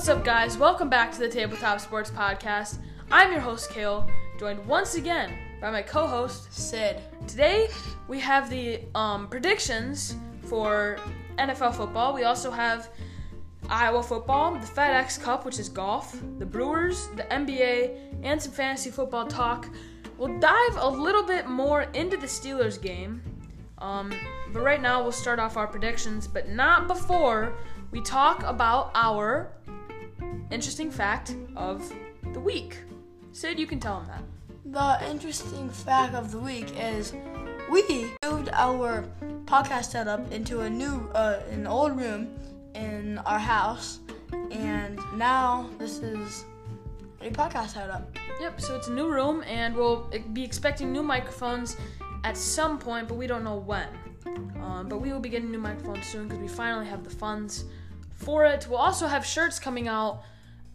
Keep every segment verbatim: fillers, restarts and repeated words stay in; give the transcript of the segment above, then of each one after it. What's up, guys? Welcome back to the Tabletop Sports Podcast. I'm your host, Cale, joined once again by my co-host, Sid. Today, we have the um, predictions for N F L football. We also have Iowa football, the FedEx Cup, which is golf, the Brewers, the N B A, and some fantasy football talk. We'll dive a little bit more into the Steelers game, um, but right now we'll start off our predictions, but not before we talk about our interesting fact of the week. Sid, you can tell them that. The interesting fact of the week is we moved our podcast setup into a new, uh, an old room in our house, and now this is a podcast setup. Yep, so it's a new room, and we'll be expecting new microphones at some point, but we don't know when. Um, but we will be getting new microphones soon because we finally have the funds for it. We'll also have shirts coming out.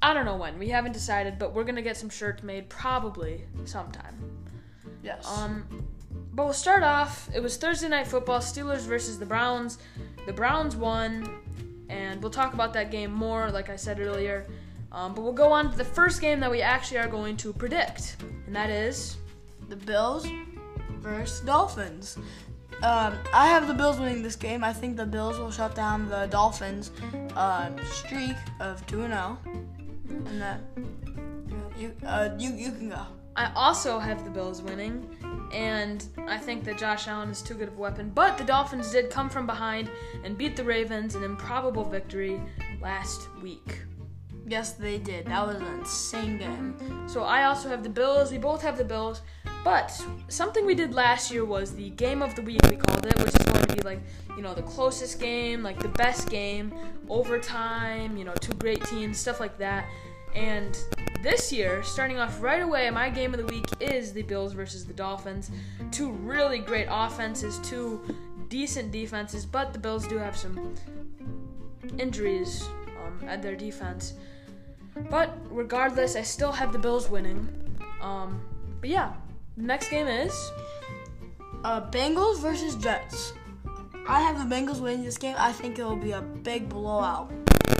I don't know when. We haven't decided, but we're going to get some shirts made probably sometime. Yes. Um, but we'll start off. It was Thursday Night Football, Steelers versus the Browns. The Browns won, and we'll talk about that game more, like I said earlier. Um, but we'll go on to the first game that we actually are going to predict, and that is the Bills versus Dolphins. Um, I have the Bills winning this game. I think the Bills will shut down the Dolphins' uh, streak of two and oh. And that you, uh, you you can go. I also have the Bills winning, and I think that Josh Allen is too good of a weapon. But the Dolphins did come from behind and beat the Ravens, an improbable victory last week. Yes, they did. That was an insane game. So I also have the Bills. We both have the Bills. But something we did last year was the game of the week, we called it, which is going to be like, you know, the closest game, like the best game, overtime, you know, two great teams, stuff like that. And this year, starting off right away, my game of the week is the Bills versus the Dolphins. Two really great offenses, two decent defenses, but the Bills do have some injuries um, at their defense. But regardless, I still have the Bills winning. Um, but yeah. Next game is uh, Bengals versus Jets. I have the Bengals winning this game. I think it will be a big blowout.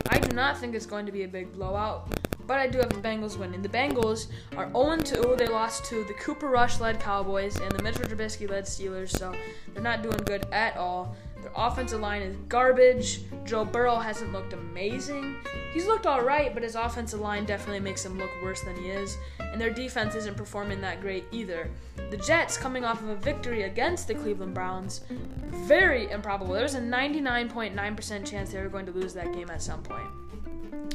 I do not think it's going to be a big blowout, but I do have the Bengals winning. The Bengals are oh and two. They lost to the Cooper Rush-led Cowboys and the Mitchell Trubisky-led Steelers, so they're not doing good at all. Their offensive line is garbage. Joe Burrow hasn't looked amazing. He's looked all right, but his offensive line definitely makes him look worse than he is, and their defense isn't performing that great either. The Jets, coming off of a victory against the Cleveland Browns, very improbable. There was a ninety-nine point nine percent chance they were going to lose that game at some point.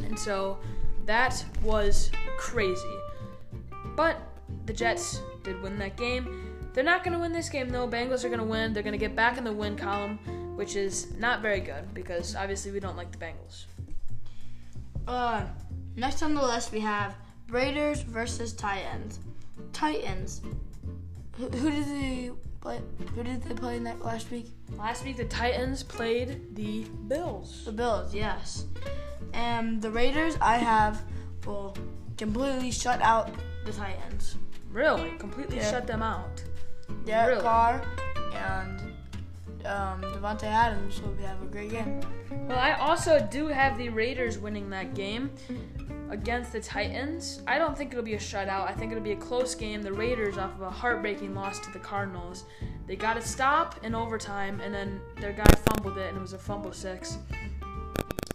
And so that was crazy. But the Jets did win that game. They're not going to win this game, though. Bengals are going to win. They're going to get back in the win column, which is not very good because, obviously, we don't like the Bengals. Uh, next on the list, we have Raiders versus Titans. Titans. Who, who did they play? Who did they play in that last week? Last week, the Titans played the Bills. The Bills, yes. And the Raiders, I have, well, completely shut out the Titans. Really? Completely yeah. shut them out? Derek really? Carr and um, Devontae Adams will have a great game. Well, I also do have the Raiders winning that game against the Titans. I don't think it'll be a shutout. I think it'll be a close game. The Raiders, off of a heartbreaking loss to the Cardinals, they got a stop in overtime, and then their guy fumbled it, and it was a fumble six.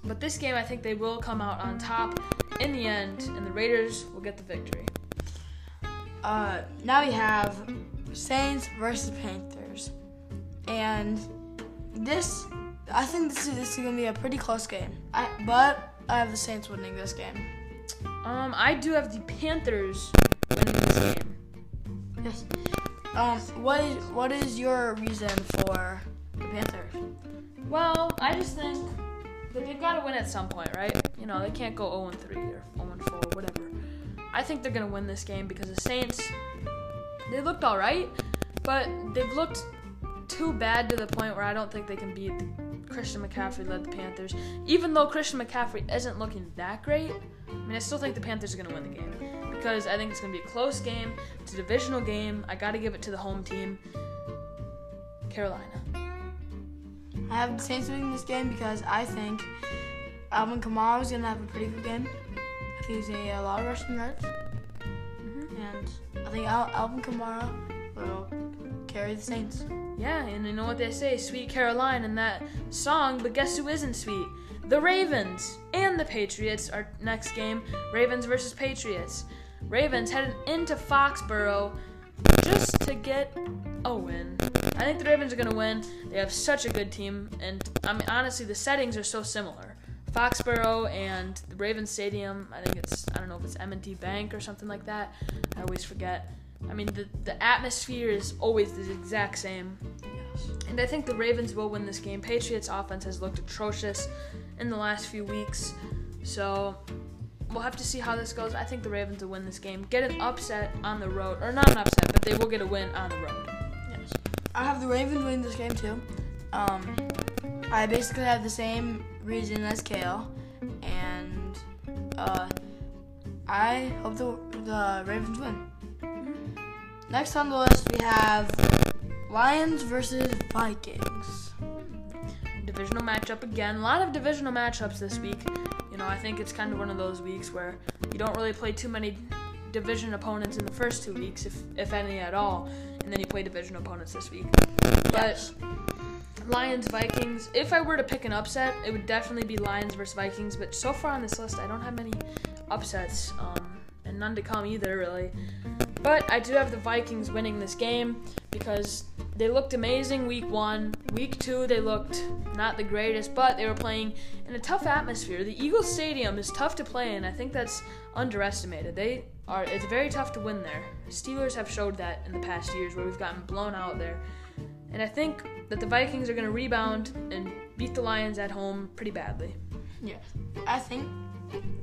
But this game, I think they will come out on top in the end, and the Raiders will get the victory. Uh, now we have Saints versus Panthers, and this, I think this is, this is gonna be a pretty close game. I, but I have the Saints winning this game. Um, I do have the Panthers winning this game. Yes. Um, what is what is your reason for the Panthers? Well, I just think that they've got to win at some point, right? You know, they can't go oh and three or oh and four, or whatever. I think they're gonna win this game because the Saints, they looked all right, but they've looked too bad to the point where I don't think they can beat the Christian McCaffrey-led the Panthers. Even though Christian McCaffrey isn't looking that great, I mean, I still think the Panthers are going to win the game because I think it's going to be a close game. It's a divisional game. I got to give it to the home team, Carolina. I have the Saints winning this game because I think Alvin Kamara is going to have a pretty good game. I think he's going to get a lot of rushing yards. Mm-hmm. And I think Al- Alvin Kamara will carry the Saints. Yeah, and you know what they say, Sweet Caroline in that song, but guess who isn't sweet? The Ravens and the Patriots. Our next game, Ravens versus Patriots. Ravens headed into Foxborough just to get a win. I think the Ravens are going to win. They have such a good team, and I mean, honestly, the settings are so similar. Foxborough and the Ravens Stadium, I think it's, I don't know if it's M and T Bank or something like that. I always forget. I mean, the, the atmosphere is always the exact same. Yes. And I think the Ravens will win this game. Patriots' offense has looked atrocious in the last few weeks, so we'll have to see how this goes. I think the Ravens will win this game. Get an upset on the road. Or not an upset, but they will get a win on the road. Yes. I have the Ravens winning this game, too. Um, I basically have the same reason as Cale. And uh, I hope the, the Ravens win. Next on the list, we have Lions versus Vikings. Divisional matchup again. A lot of divisional matchups this week. You know, I think it's kind of one of those weeks where you don't really play too many division opponents in the first two weeks, if if any at all, and then you play division opponents this week. But Lions, Vikings, if I were to pick an upset, it would definitely be Lions versus Vikings, but so far on this list, I don't have many upsets, um, and none to come either, really. But I do have the Vikings winning this game because they looked amazing week one. Week two, they looked not the greatest, but they were playing in a tough atmosphere. The Eagles Stadium is tough to play in. I think that's underestimated. They are. It's very tough to win there. Steelers have showed that in the past years where we've gotten blown out there. And I think that the Vikings are going to rebound and beat the Lions at home pretty badly. Yeah, I think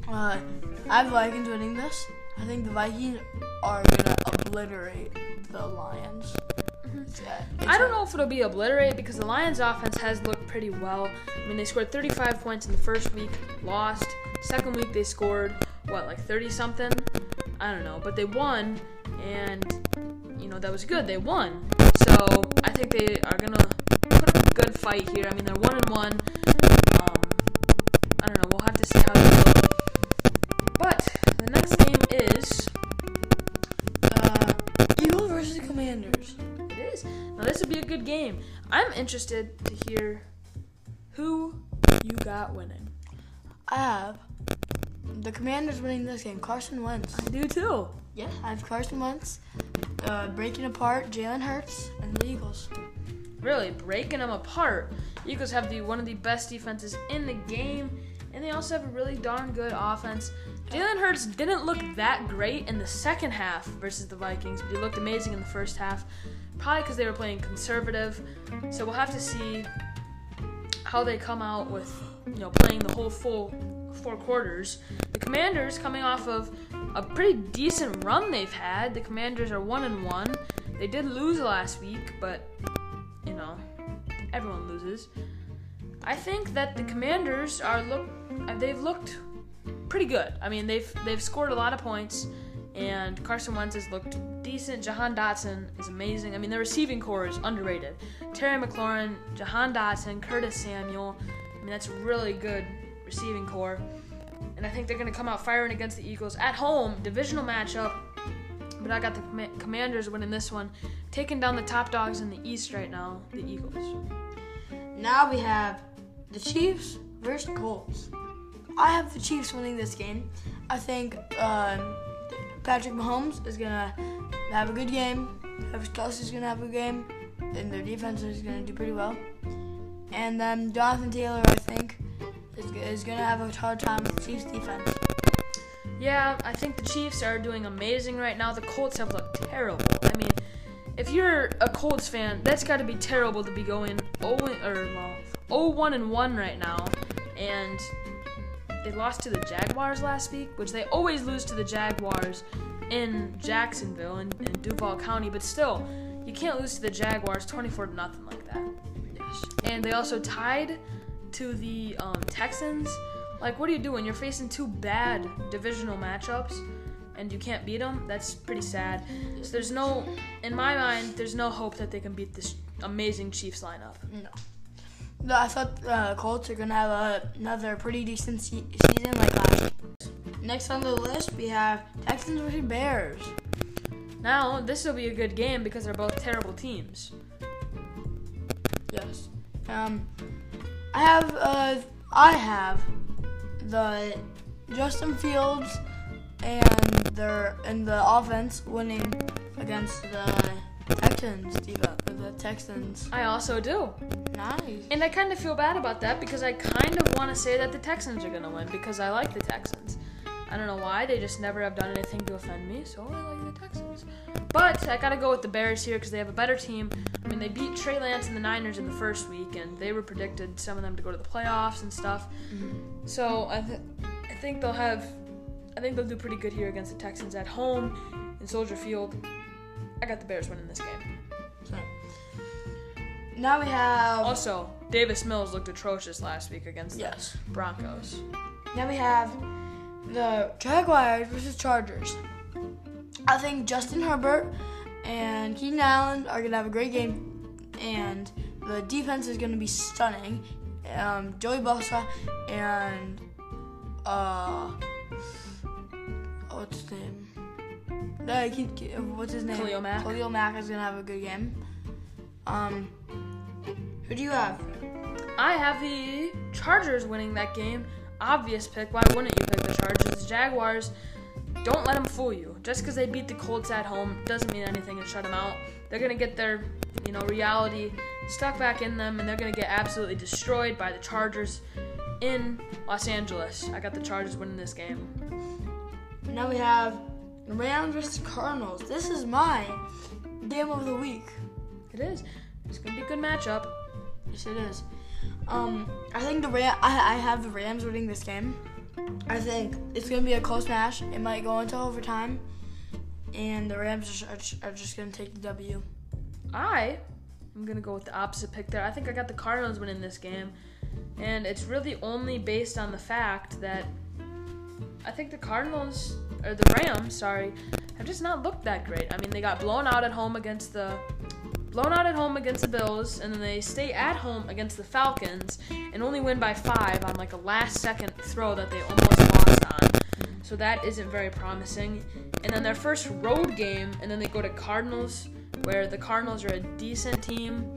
uh, I have Vikings winning this. I think the Vikings are going to obliterate the Lions. Yeah, I don't know if it'll be obliterate because the Lions' offense has looked pretty well. I mean, they scored thirty-five points in the first week, lost. Second week they scored, what, like thirty-something? I don't know, but they won, and, you know, that was good. They won. So I think they are going to put up a good fight here. I mean, they're one and one. Um, I don't know. We'll have to see how they go. But the next game is uh, Eagles versus Commanders. It is. Now, this would be a good game. I'm interested to hear who you got winning. I have the Commanders winning this game. Carson Wentz. I do, too. Yeah, I have Carson Wentz uh, breaking apart Jalen Hurts and the Eagles. Really, breaking them apart. The Eagles have the one of the best defenses in the game, and they also have a really darn good offense. Jalen Hurts didn't look that great in the second half versus the Vikings, but he looked amazing in the first half, probably because they were playing conservative. So we'll have to see how they come out with, you know, playing the whole full four quarters. The Commanders coming off of a pretty decent run they've had. The Commanders are one and one. They did lose last week, but, you know, everyone loses. I think that the Commanders are look they've looked pretty good. I mean, they've they've scored a lot of points, and Carson Wentz has looked decent. Jahan Dotson is amazing. I mean, the receiving core is underrated. Terry McLaurin, Jahan Dotson, Curtis Samuel. I mean, that's a really good receiving core. And I think they're going to come out firing against the Eagles at home, divisional matchup. But I got the com- Commanders winning this one, taking down the top dogs in the East right now, the Eagles. Now we have the Chiefs versus Colts. I have the Chiefs winning this game. I think uh, Patrick Mahomes is going to have a good game. Travis Kelce is going to have a good game. And their defense is going to do pretty well. And then Jonathan Taylor, I think, is, is going to have a hard time with the Chiefs' defense. Yeah, I think the Chiefs are doing amazing right now. The Colts have looked terrible. I mean, if you're a Colts fan, that's got to be terrible to be going oh one and one right now. And they lost to the Jaguars last week, which they always lose to the Jaguars in Jacksonville and in, in Duval County. But still, you can't lose to the Jaguars twenty-four to nothing like that. Yes. And they also tied to the um, Texans. Like, what are you doing? You're facing two bad divisional matchups, and you can't beat them? That's pretty sad. So there's no, in my mind, there's no hope that they can beat this amazing Chiefs lineup. No. I thought the uh, Colts are going to have a, another pretty decent se- season like last year. Next on the list, we have Texans versus Bears. Now, this will be a good game because they're both terrible teams. Yes. Um, I have, uh, I have the Justin Fields and their and the offense winning against the Texans, the Texans. I also do. Nice. And I kind of feel bad about that because I kind of want to say that the Texans are going to win because I like the Texans. I don't know why. They just never have done anything to offend me, so I like the Texans. But I got to go with the Bears here because they have a better team. I mean, they beat Trey Lance and the Niners in the first week, and they were predicted, some of them, to go to the playoffs and stuff. Mm-hmm. So I, th- I think they'll have... I think they'll do pretty good here against the Texans at home in Soldier Field. I got the Bears winning this game. So. Now we have... Also, Davis Mills looked atrocious last week against yes. the Broncos. Now we have the Jaguars versus Chargers. I think Justin Herbert and Keenan Allen are going to have a great game, and the defense is going to be stunning. Um, Joey Bosa and... Uh... What's his name? No, keep, keep, what's his name? Khalil Mack. Khalil Mack is going to have a good game. Um, who do you have? I have the Chargers winning that game. Obvious pick. Why wouldn't you pick the Chargers? The Jaguars, don't let them fool you. Just because they beat the Colts at home doesn't mean anything and shut them out. They're going to get their, you know, reality stuck back in them, and they're going to get absolutely destroyed by the Chargers in Los Angeles. I got the Chargers winning this game. Now we have Rams versus Cardinals. This is my game of the week. It is. It's going to be a good matchup. Yes, it is. Um, I think the Ram. I, I have the Rams winning this game. I think it's going to be a close match. It might go into overtime, and the Rams are, are, are just going to take the W. I am going to go with the opposite pick there. I think I got the Cardinals winning this game, and it's really only based on the fact that I think the Cardinals, or the Rams, sorry, have just not looked that great. I mean, they got blown out at home against the, blown out at home against the Bills, and then they stay at home against the Falcons and only win by five on like a last-second throw that they almost lost on. So that isn't very promising. And then their first road game, and then they go to Cardinals, where the Cardinals are a decent team.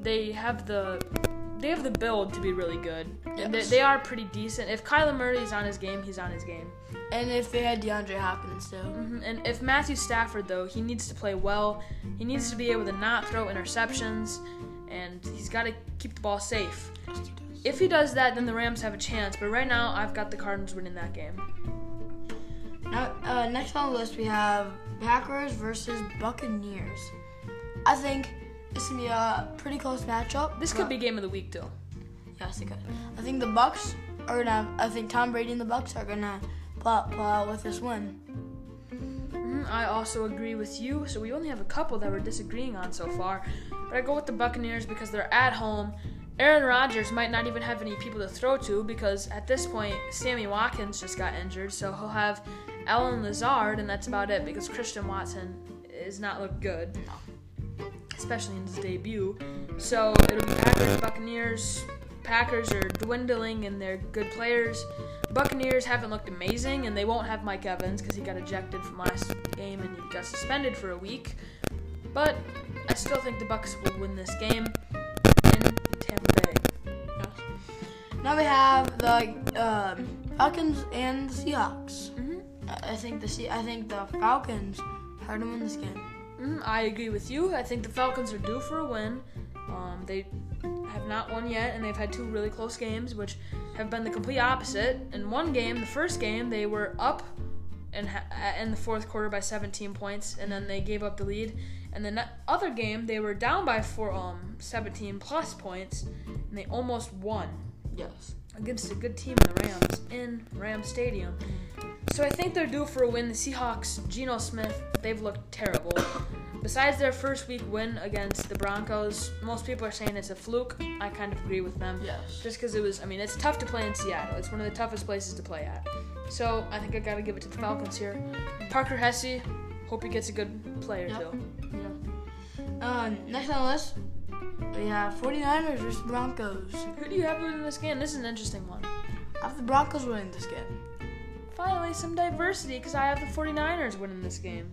They have the... They have the build to be really good. Yes. They, they are pretty decent. If Kyler Murray's on his game, he's on his game. And if they had DeAndre Hopkins, too. Mm-hmm. And if Matthew Stafford, though, he needs to play well. He needs to be able to not throw interceptions. And he's got to keep the ball safe. Yes, he does. If he does that, then the Rams have a chance. But right now, I've got the Cardinals winning that game. Now, uh, next on the list, we have Packers versus Buccaneers. I think... It's going to be a pretty close matchup. This could be game of the week, too. Yes, it could. I think the Bucs are going to... I think Tom Brady and the Bucs are going to pull, pull out with this win. Mm-hmm. I also agree with you. So we only have a couple that we're disagreeing on so far. But I go with the Buccaneers because they're at home. Aaron Rodgers might not even have any people to throw to because at this point, Sammy Watkins just got injured. So he'll have Allen Lazard, and that's about it because Christian Watson is not look good. No. Especially in his debut. So it'll be Packers, Buccaneers. Packers are dwindling in their good players. Buccaneers haven't looked amazing, and they won't have Mike Evans because he got ejected from last game and he got suspended for a week. But I still think the Bucs will win this game in Tampa Bay. Yes. Now we have the uh, Falcons and the Seahawks. Mm-hmm. I think the Se- I think the Falcons are going to win this game. Mm, I agree with you. I think the Falcons are due for a win. Um, they have not won yet, and they've had two really close games, which have been the complete opposite. In one game, the first game, they were up in, ha- in the fourth quarter by seventeen points, and then they gave up the lead. And the other game, they were down by four, um, seventeen-plus points, and they almost won. Yes. Against a good team in the Rams, in Rams Stadium. So I think they're due for a win. The Seahawks, Geno Smith, they've looked terrible. Besides their first week win against the Broncos, most people are saying it's a fluke. I kind of agree with them. Yes. Just because it was, I mean, it's tough to play in Seattle. It's one of the toughest places to play at. So I think I got to give it to the Falcons here. Parker Hesse, hope he gets a good player, yep. though. Yeah. Um, next on the list, We have forty-niners versus Broncos. Who do you have in this game? This is an interesting one. I have the Broncos winning this game. Finally, some diversity, because I have the forty-niners winning this game.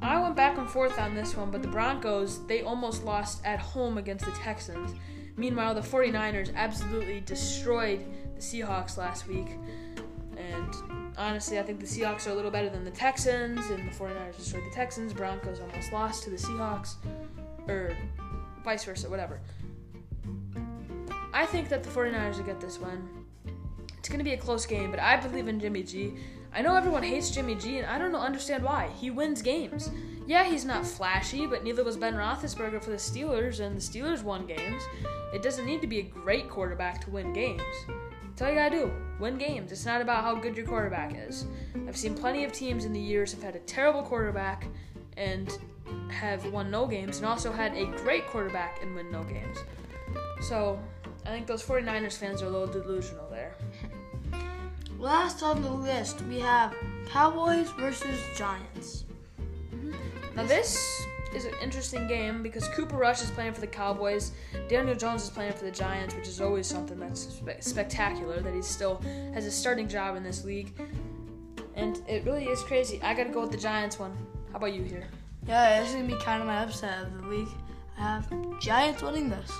I went back and forth on this one, but the Broncos, they almost lost at home against the Texans. Meanwhile, the forty-niners absolutely destroyed the Seahawks last week. And honestly, I think the Seahawks are a little better than the Texans, and the forty-niners destroyed the Texans. Broncos almost lost to the Seahawks, or vice versa, whatever. I think that the forty-niners will get this win. It's going to be a close game, but I believe in Jimmy G. I know everyone hates Jimmy G, and I don't know, understand why. He wins games. Yeah, he's not flashy, but neither was Ben Roethlisberger for the Steelers, and the Steelers won games. It doesn't need to be a great quarterback to win games. That's all you got to do. Win games. It's not about how good your quarterback is. I've seen plenty of teams in the years have had a terrible quarterback and have won no games, and also had a great quarterback and win no games. So I think those forty-niners fans are a little delusional there. Last on the list, we have Cowboys versus Giants. Mm-hmm. Now this is an interesting game because Cooper Rush is playing for the Cowboys. Daniel Jones is playing for the Giants, which is always something that's spe- spectacular, that he still has a starting job in this league. And it really is crazy. I got to go with the Giants one. How about you here? Yeah, this is going to be kind of my upset of the week. I have Giants winning this.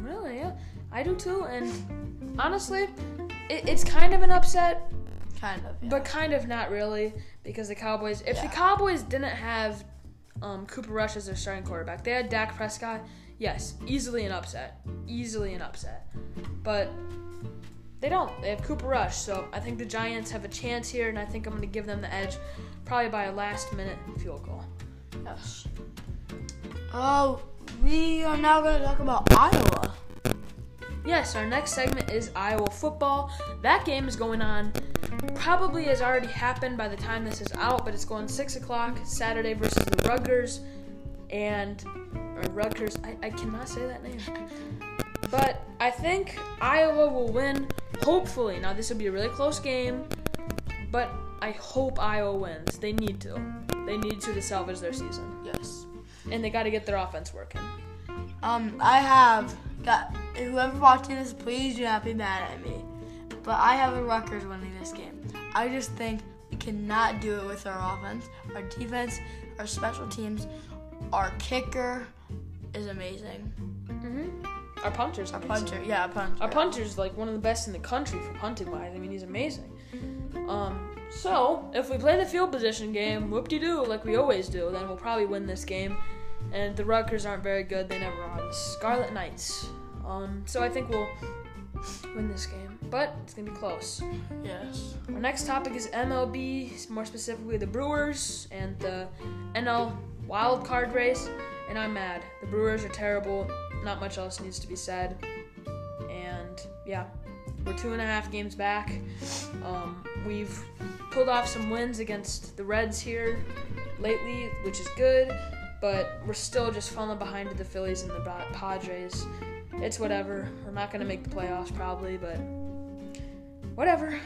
Really? Yeah. I do too, and honestly, it, it's kind of an upset. Kind of, yeah. But kind of not really, because the Cowboys, if yeah. the Cowboys didn't have um, Cooper Rush as their starting quarterback, they had Dak Prescott, yes, easily an upset. Easily an upset. But they don't. They have Cooper Rush, so I think the Giants have a chance here, and I think I'm going to give them the edge probably by a last-minute field goal. Yes. Oh, we are now going to talk about Iowa. Yes, our next segment is Iowa football. That game is going on, probably has already happened by the time this is out, but it's going six o'clock, Saturday versus the Rutgers, and, or Rutgers, I, I cannot say that name. But I think Iowa will win, hopefully. Now, this will be a really close game, but I hope Iowa wins. They need to. They need to to salvage their season. Yes. And they got to get their offense working. Um, I have... God, whoever watching this, please do not be mad at me. But I have the Rutgers winning this game. I just think we cannot do it with our offense, our defense, our special teams. Our kicker is amazing. Mm-hmm. Our punter's amazing. Our punter, yeah, our punter. Our punter's like one of the best in the country for punting-wise. I mean, he's amazing. Um, so, if we play the field position game, whoop-de-doo, like we always do, then we'll probably win this game. And the Rutgers aren't very good. They never are. The Scarlet Knights. Um, so I think we'll win this game. But it's going to be close. Yes. Our next topic is M L B, more specifically the Brewers and the N L wild card race. And I'm mad. The Brewers are terrible. Not much else needs to be said. And, yeah, we're two and a half games back. Um, we've pulled off some wins against the Reds here lately, which is good. But we're still just falling behind to the Phillies and the Padres. It's whatever. We're not going to make the playoffs probably, but whatever.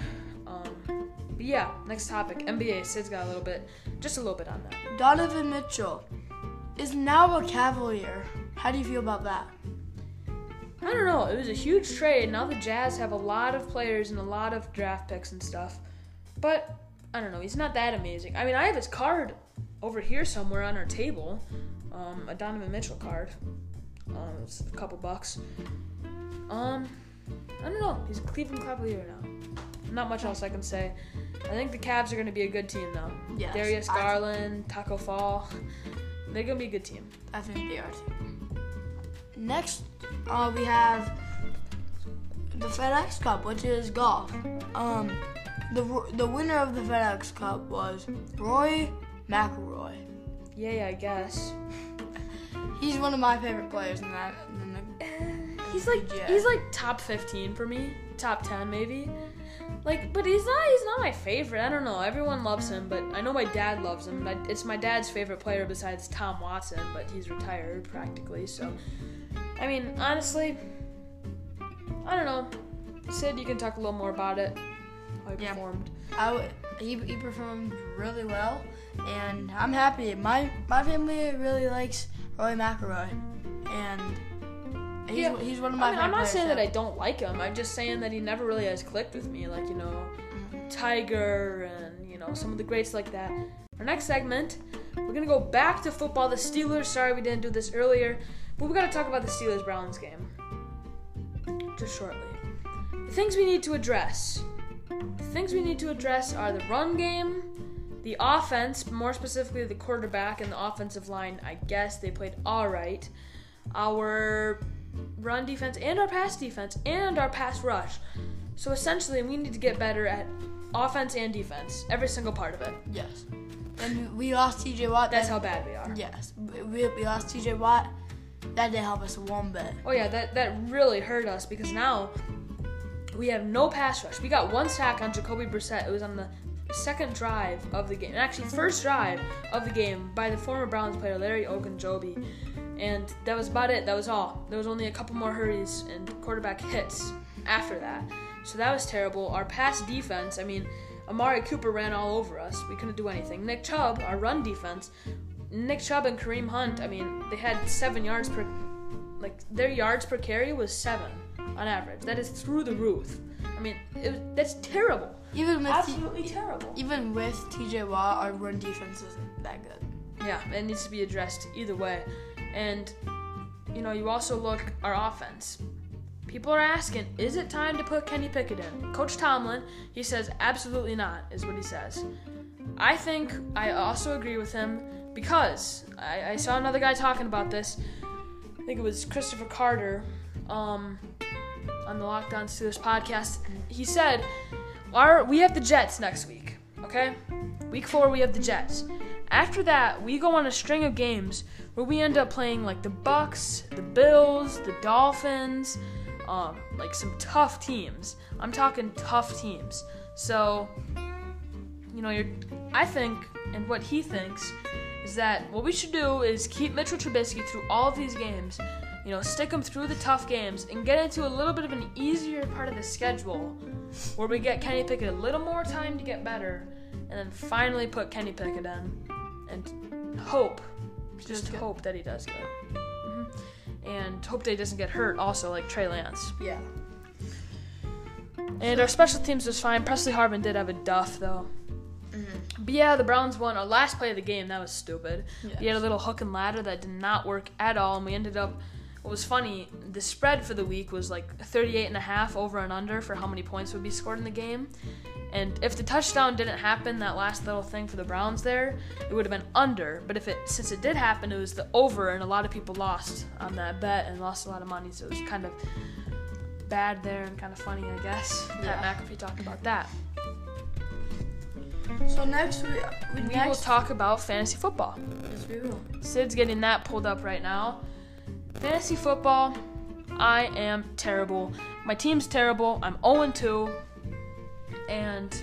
Um, but yeah, next topic, N B A. Sid's got a little bit, just a little bit on that. Donovan Mitchell is now a Cavalier. How do you feel about that? I don't know. It was a huge trade. Now the Jazz have a lot of players and a lot of draft picks and stuff. But I don't know. He's not that amazing. I mean, I have his card over here somewhere on our table, um, a Donovan Mitchell card. Um, it's a couple bucks. Um, I don't know. He's a Cleveland Cavalier now. Not much else I can say. I think the Cavs are going to be a good team, though. Yes, Darius Garland, I... Taco Fall. They're going to be a good team. I think they are, too. Next, uh, we have the FedEx Cup, which is golf. Um, the the winner of the FedEx Cup was Roy McIlroy. Yeah, I guess. He's one of my favorite players in that. In the, in he's like G I. He's like top fifteen for me, top ten maybe. Like, but he's not he's not my favorite. I don't know. Everyone loves him, but I know my dad loves him. My, it's my dad's favorite player besides Tom Watson, but he's retired practically. So, I mean, honestly, I don't know. Sid, you can talk a little more about it. How he yeah. performed. I w- he he performed really well. And I'm happy. My my family really likes Roy McIlroy, and he's, yeah. he's one of my I mean, I'm not saying now. that I don't like him. I'm just saying that he never really has clicked with me. Like, you know, mm-hmm. Tiger and, you know, some of the greats like that. Our next segment, we're going to go back to football. The Steelers, sorry we didn't do this earlier, but we got to talk about the Steelers-Browns game just shortly. The things we need to address. The things we need to address are the run game, the offense, more specifically the quarterback and the offensive line. I guess they played all right. Our run defense and our pass defense and our pass rush. So essentially, we need to get better at offense and defense, every single part of it. Yes. And we lost T J Watt. That's how bad we are. Yes. We, we lost T J Watt. That didn't help us one bit. Oh, yeah. That, that really hurt us because now we have no pass rush. We got one sack on Jacoby Brissett. It was on the second drive of the game. And actually, first drive of the game by the former Browns player, Larry Ogunjobi. And that was about it. That was all. There was only a couple more hurries and quarterback hits after that. So that was terrible. Our pass defense, I mean, Amari Cooper ran all over us. We couldn't do anything. Nick Chubb, our run defense, Nick Chubb and Kareem Hunt, I mean, they had seven yards per, like, their yards per carry was seven on average. That is through the roof. I mean, it, that's terrible. Even with Absolutely T- terrible. Even with T J Watt, our run defense isn't that good. Yeah, it needs to be addressed either way. And, you know, you also look our offense. People are asking, is it time to put Kenny Pickett in? Coach Tomlin, he says, absolutely not, is what he says. I think I also agree with him because I, I saw another guy talking about this. I think it was Christopher Carter um, on the Lockdown Steelers podcast. He said, "Our we have the Jets next week, okay? Week four, we have the Jets. After that, we go on a string of games where we end up playing like the Bucks, the Bills, the Dolphins, Um, like some tough teams. I'm talking tough teams. So, you know, you're, I think, and what he thinks, is that what we should do is keep Mitchell Trubisky through all of these games, you know, stick him through the tough games, and get into a little bit of an easier part of the schedule where we get Kenny Pickett a little more time to get better, and then finally put Kenny Pickett in and hope, just hope that he does good. And hope they doesn't get hurt also, like Trey Lance. Yeah. And our special teams was fine. Presley Harvin did have a duff, though. Mm-hmm. But, yeah, the Browns won. Our last play of the game, that was stupid. Yes. We had a little hook and ladder that did not work at all, and we ended up – what was funny, the spread for the week was like thirty-eight and a half over and under for how many points would be scored in the game. And if the touchdown didn't happen, that last little thing for the Browns there, it would have been under. But if it, since it did happen, it was the over, and a lot of people lost on that bet and lost a lot of money. So it was kind of bad there and kind of funny, I guess. Yeah. Matt McAfee talked about that. So next we we, we next will talk about fantasy football. Yes, we will. Sid's getting that pulled up right now. Fantasy football, I am terrible. My team's terrible. I'm oh and two. And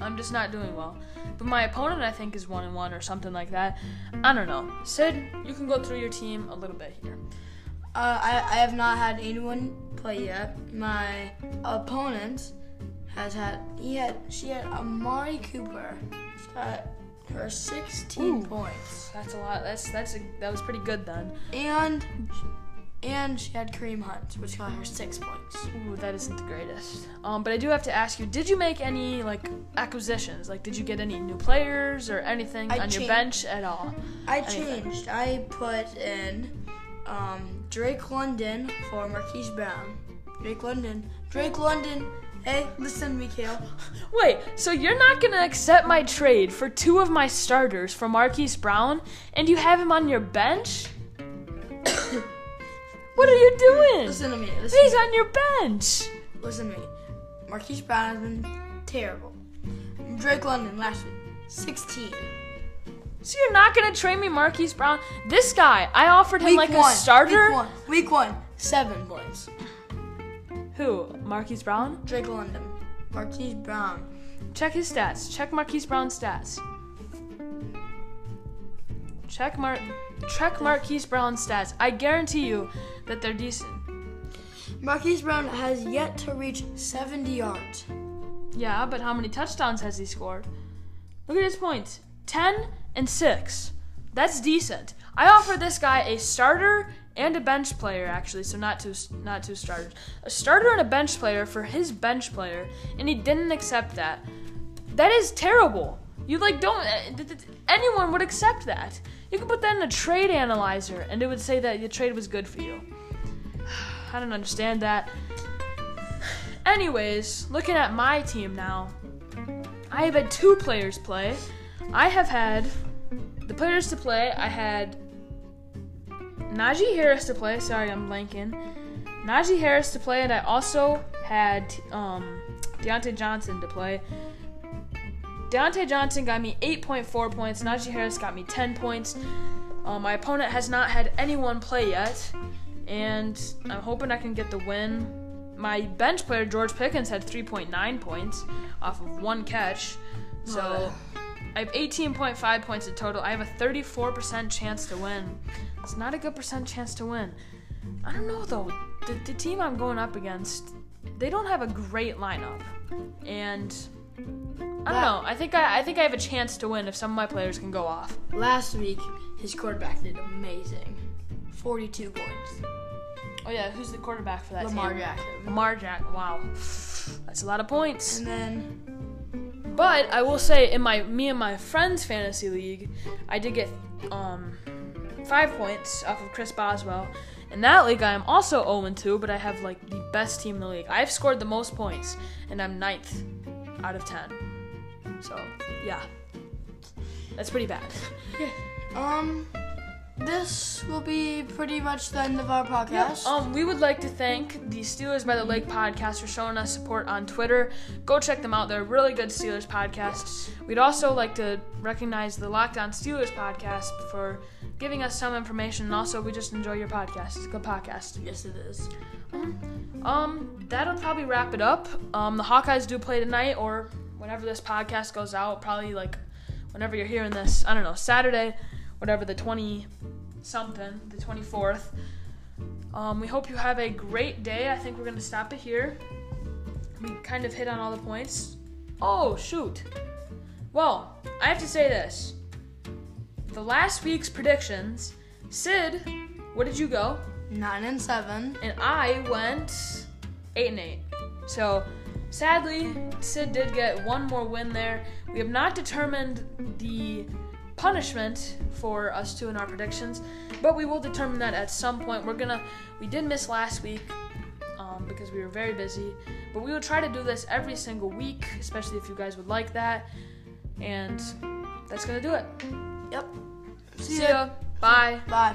I'm just not doing well. But my opponent, I think, is one and one or something like that. I don't know. Sid, you can go through your team a little bit here. Uh, I, I have not had anyone play yet. My opponent has had he had she had Amari Cooper at her sixteen Ooh, points. That's a lot. That's that's a, that was pretty good then. And And she had Kareem Hunt, which got her six points. Ooh, that isn't the greatest. Um, but I do have to ask you, did you make any, like, acquisitions? Like, did you get any new players or anything I on changed. your bench at all? I anything? changed. I put in um, Drake London for Marquise Brown. Drake London. Drake London. Hey, listen to me, Cale. Wait, so you're not going to accept my trade for two of my starters for Marquise Brown, and you have him on your bench? What are you doing? Listen to me. Listen He's to me. on your bench. Listen to me. Marquise Brown has been terrible. Drake London last week, sixteen. So you're not going to trade me Marquise Brown? This guy, I offered him week like one. a starter. Week one. Week one. Seven points. Who? Marquise Brown? Drake London. Marquise Brown. Check his stats. Check Marquise Brown's stats. Check Mar- check Marquise Brown's stats. I guarantee you that they're decent. Marquise Brown has yet to reach seventy yards. Yeah, but how many touchdowns has he scored? Look at his points. ten and six. That's decent. I offer this guy a starter and a bench player, actually, so not two, not two starters. A starter and a bench player for his bench player, and he didn't accept that. That is terrible. You, like, don't... Anyone would accept that. You could put that in a trade analyzer, and it would say that the trade was good for you. I don't understand that. Anyways, looking at my team now, I have had two players play. I have had... The players to play, I had... Najee Harris to play. Sorry, I'm blanking. Najee Harris to play, and I also had um, Deontay Johnson to play. Deontay Johnson got me eight point four points. Najee Harris got me ten points. Um, my opponent has not had anyone play yet, and I'm hoping I can get the win. My bench player, George Pickens, had three point nine points off of one catch. So Ugh. I have eighteen point five points in total. I have a thirty-four percent chance to win. It's not a good percent chance to win. I don't know, though. The, the team I'm going up against, they don't have a great lineup. And... I don't know. I think I, I think I have a chance to win if some of my players can go off. Last week, his quarterback did amazing. forty-two points. Oh, yeah. Who's the quarterback for that Lamar team? Lamar Jackson. Lamar Jackson. Wow. That's a lot of points. And then... But I will say, in my me and my friend's fantasy league, I did get um five points off of Chris Boswell. In that league, I am also oh and two, but I have, like, the best team in the league. I've scored the most points, and I'm ninth out of ten. So, yeah. That's pretty bad. Yeah. Um, this will be pretty much the end of our podcast. Yep. Um, we would like to thank the Steelers by the Lake podcast for showing us support on Twitter. Go check them out. They're a really good Steelers podcast. We'd also like to recognize the Lockdown Steelers podcast for giving us some information. And also, we just enjoy your podcast. It's a good podcast. Yes, it is. Mm-hmm. Um, that'll probably wrap it up. Um, the Hawkeyes do play tonight, or... Whenever this podcast goes out, probably, like, whenever you're hearing this, I don't know, Saturday, whatever, the twenty-something, the twenty-fourth. Um, we hope you have a great day. I think we're going to stop it here. We kind of hit on all the points. Oh, shoot. Well, I have to say this. The last week's predictions, Sid, what did you go? Nine and seven. And I went eight and eight. So... Sadly, Sid did get one more win there. We have not determined the punishment for us two in our predictions, but we will determine that at some point. We're gonna, we did miss last week um, because we were very busy, but we will try to do this every single week, especially if you guys would like that. And that's gonna do it. Yep. See, See ya. ya. Bye. Bye.